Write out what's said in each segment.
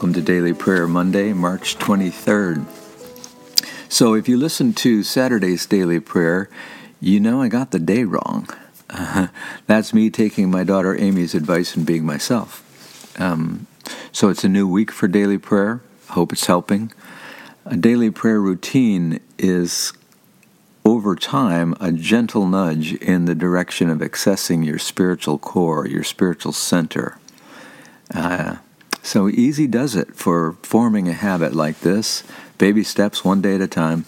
Welcome to Daily Prayer Monday, March 23rd. So if you listened to Saturday's Daily Prayer, you know I got the day wrong. That's me taking my daughter Amy's advice and being myself. So it's a new week for Daily Prayer. I hope it's helping. A Daily Prayer routine is, over time, a gentle nudge in the direction of accessing your spiritual core, your spiritual center. So easy does it for forming a habit like this, baby steps one day at a time.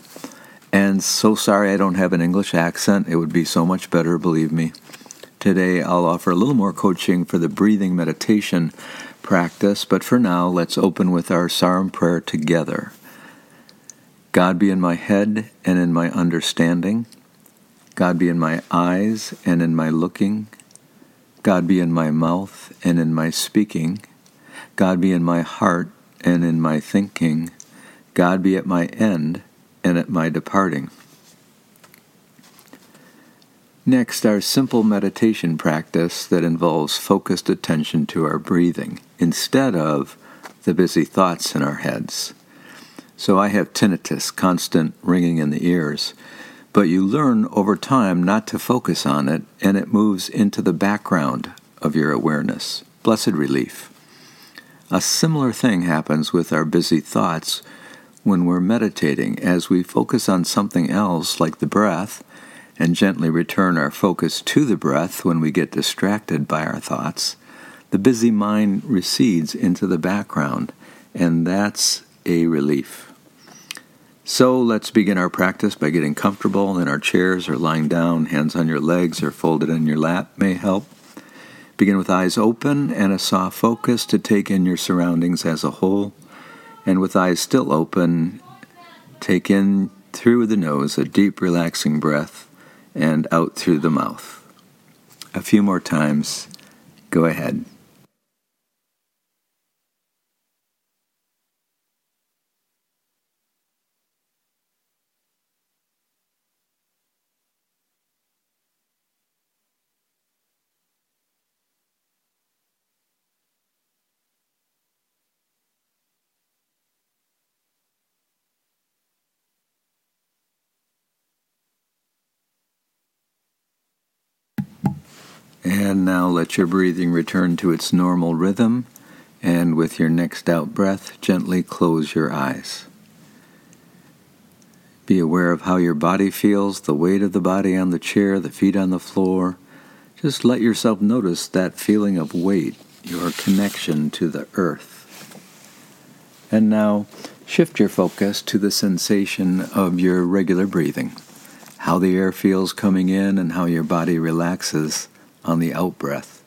And so sorry I don't have an English accent. It would be so much better, believe me. Today I'll offer a little more coaching for the breathing meditation practice, but for now let's open with our Sarum prayer together. God be in my head and in my understanding. God be in my eyes and in my looking. God be in my mouth and in my speaking. God be in my heart and in my thinking. God be at my end and at my departing. Next, our simple meditation practice that involves focused attention to our breathing instead of the busy thoughts in our heads. So I have tinnitus, constant ringing in the ears, but you learn over time not to focus on it, and it moves into the background of your awareness. Blessed relief. A similar thing happens with our busy thoughts when we're meditating, as we focus on something else like the breath and gently return our focus to the breath when we get distracted by our thoughts, the busy mind recedes into the background, and that's a relief. So let's begin our practice by getting comfortable in our chairs or lying down, hands on your legs or folded in your lap may help. Begin with eyes open and a soft focus to take in your surroundings as a whole. And with eyes still open, take in through the nose a deep, relaxing breath and out through the mouth. A few more times. Go ahead. And now let your breathing return to its normal rhythm, and with your next out breath, gently close your eyes. Be aware of how your body feels, the weight of the body on the chair, the feet on the floor. Just let yourself notice that feeling of weight, your connection to the earth. And now shift your focus to the sensation of your regular breathing, how the air feels coming in and how your body relaxes on the out-breath.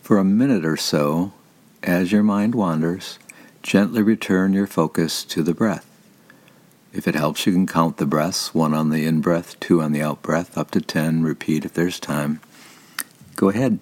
For a minute or so, as your mind wanders, gently return your focus to the breath. If it helps, you can count the breaths, 1 on the in-breath, 2 on the out-breath, up to 10, repeat if there's time. Go ahead.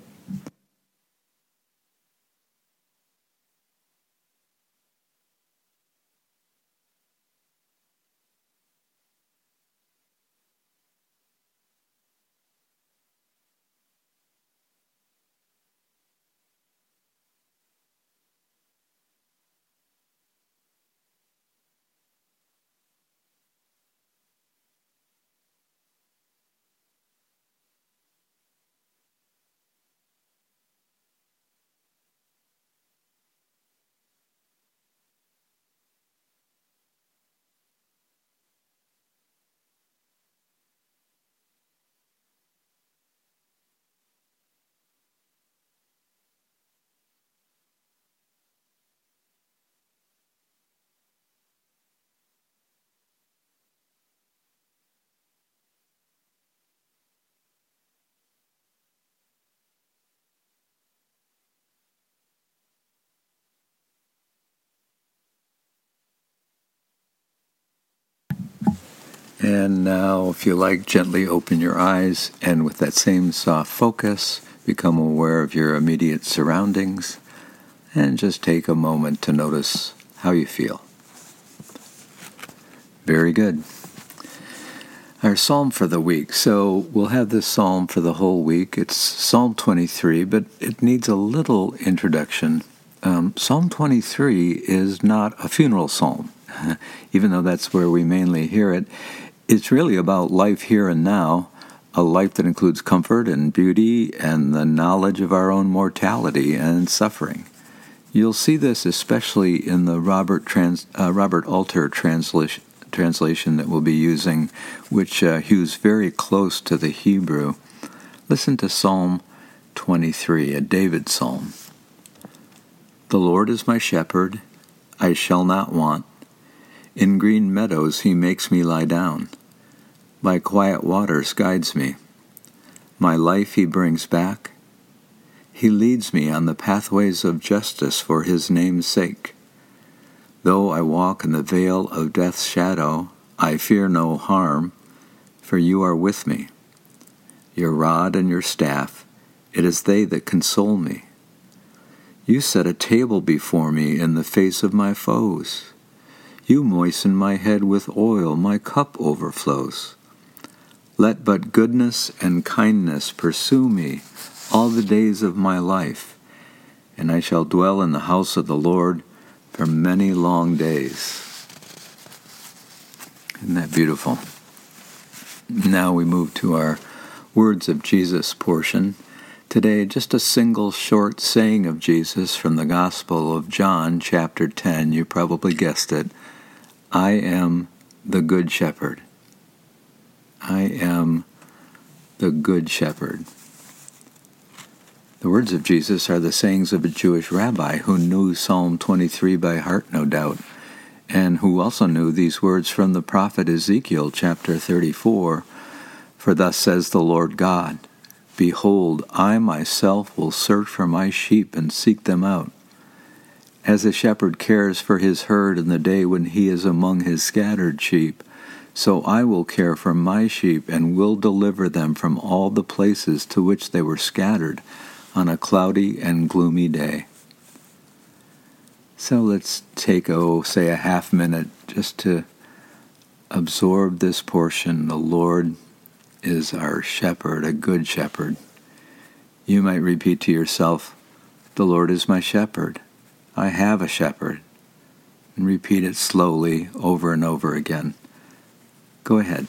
And now, if you like, gently open your eyes, and with that same soft focus, become aware of your immediate surroundings, and just take a moment to notice how you feel. Very good. Our psalm for the week. So we'll have this psalm for the whole week. It's Psalm 23, but it needs a little introduction. Psalm 23 is not a funeral psalm, even though that's where we mainly hear it. It's really about life here and now, a life that includes comfort and beauty and the knowledge of our own mortality and suffering. You'll see this especially in the Robert Alter translation that we'll be using, which hews very close to the Hebrew. Listen to Psalm 23, a David psalm. The Lord is my shepherd, I shall not want. In green meadows he makes me lie down. By quiet waters guides me. My life he brings back. He leads me on the pathways of justice for his name's sake. Though I walk in the vale of death's shadow, I fear no harm, for you are with me. Your rod and your staff, it is they that console me. You set a table before me in the face of my foes. You moisten my head with oil, my cup overflows. Let but goodness and kindness pursue me all the days of my life, and I shall dwell in the house of the Lord for many long days. Isn't that beautiful? Now we move to our Words of Jesus portion. Today, just a single short saying of Jesus from the Gospel of John, chapter 10. You probably guessed it. I am the Good Shepherd. I am the Good Shepherd. The words of Jesus are the sayings of a Jewish rabbi who knew Psalm 23 by heart, no doubt, and who also knew these words from the prophet Ezekiel, chapter 34, For thus says the Lord God, Behold, I myself will search for my sheep and seek them out. As a shepherd cares for his herd in the day when he is among his scattered sheep, so I will care for my sheep and will deliver them from all the places to which they were scattered on a cloudy and gloomy day. So let's take, say a half minute just to absorb this portion. The Lord is our shepherd, a good shepherd. You might repeat to yourself, The Lord is my shepherd. I have a shepherd. And repeat it slowly over and over again. Go ahead.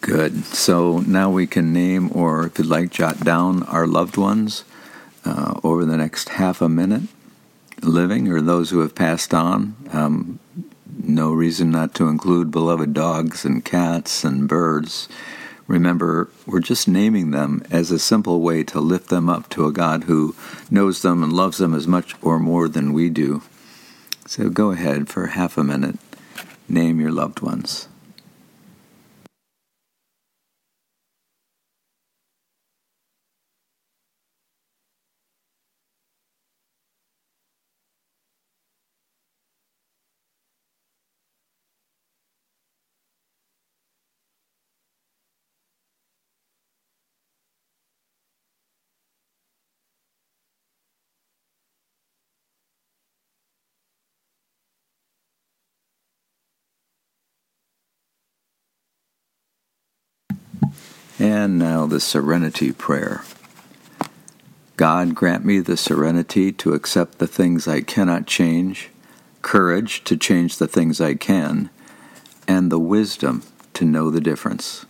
Good. So now we can name, or if you'd like, jot down our loved ones over the next half a minute, living or those who have passed on. No reason not to include beloved dogs and cats and birds. Remember, we're just naming them as a simple way to lift them up to a God who knows them and loves them as much or more than we do. So go ahead for half a minute. Name your loved ones. And now the Serenity Prayer. God, grant me the serenity to accept the things I cannot change, courage to change the things I can, and the wisdom to know the difference.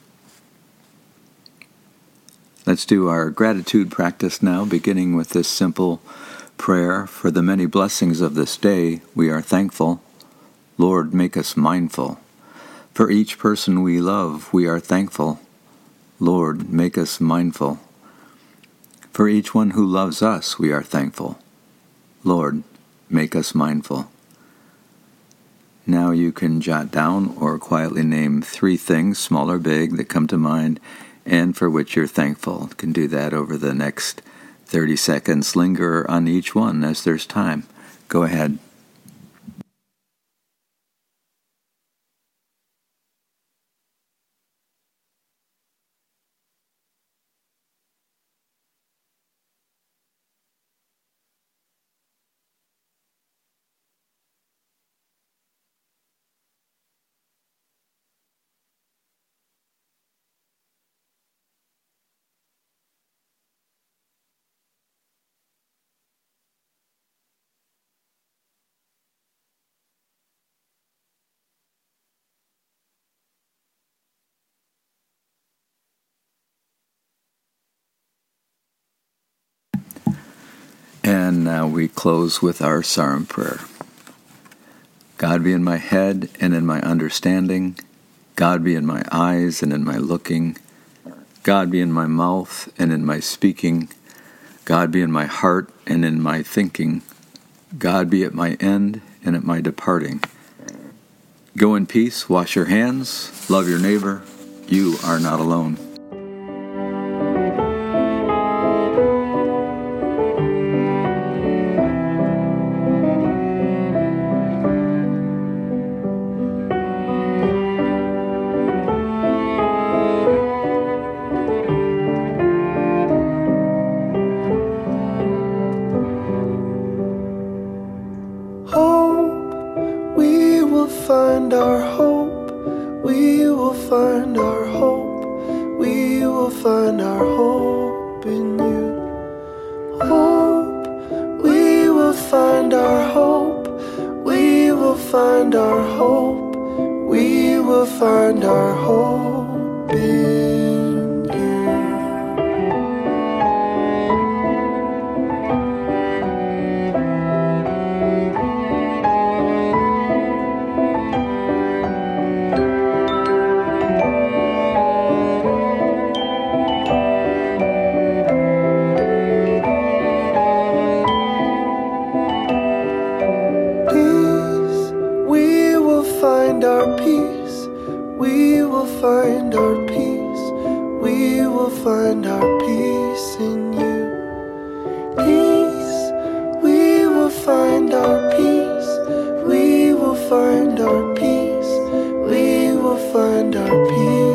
Let's do our gratitude practice now, beginning with this simple prayer. For the many blessings of this day, we are thankful. Lord, make us mindful. For each person we love, we are thankful. Lord, make us mindful. For each one who loves us, we are thankful. Lord, make us mindful. Now you can jot down or quietly name three things, small or big, that come to mind and for which you're thankful. You can do that over the next 30 seconds. Linger on each one as there's time. Go ahead. And now we close with our Sarum prayer. God be in my head and in my understanding. God be in my eyes and in my looking. God be in my mouth and in my speaking. God be in my heart and in my thinking. God be at my end and at my departing. Go in peace, wash your hands, love your neighbor. You are not alone. Find our peace.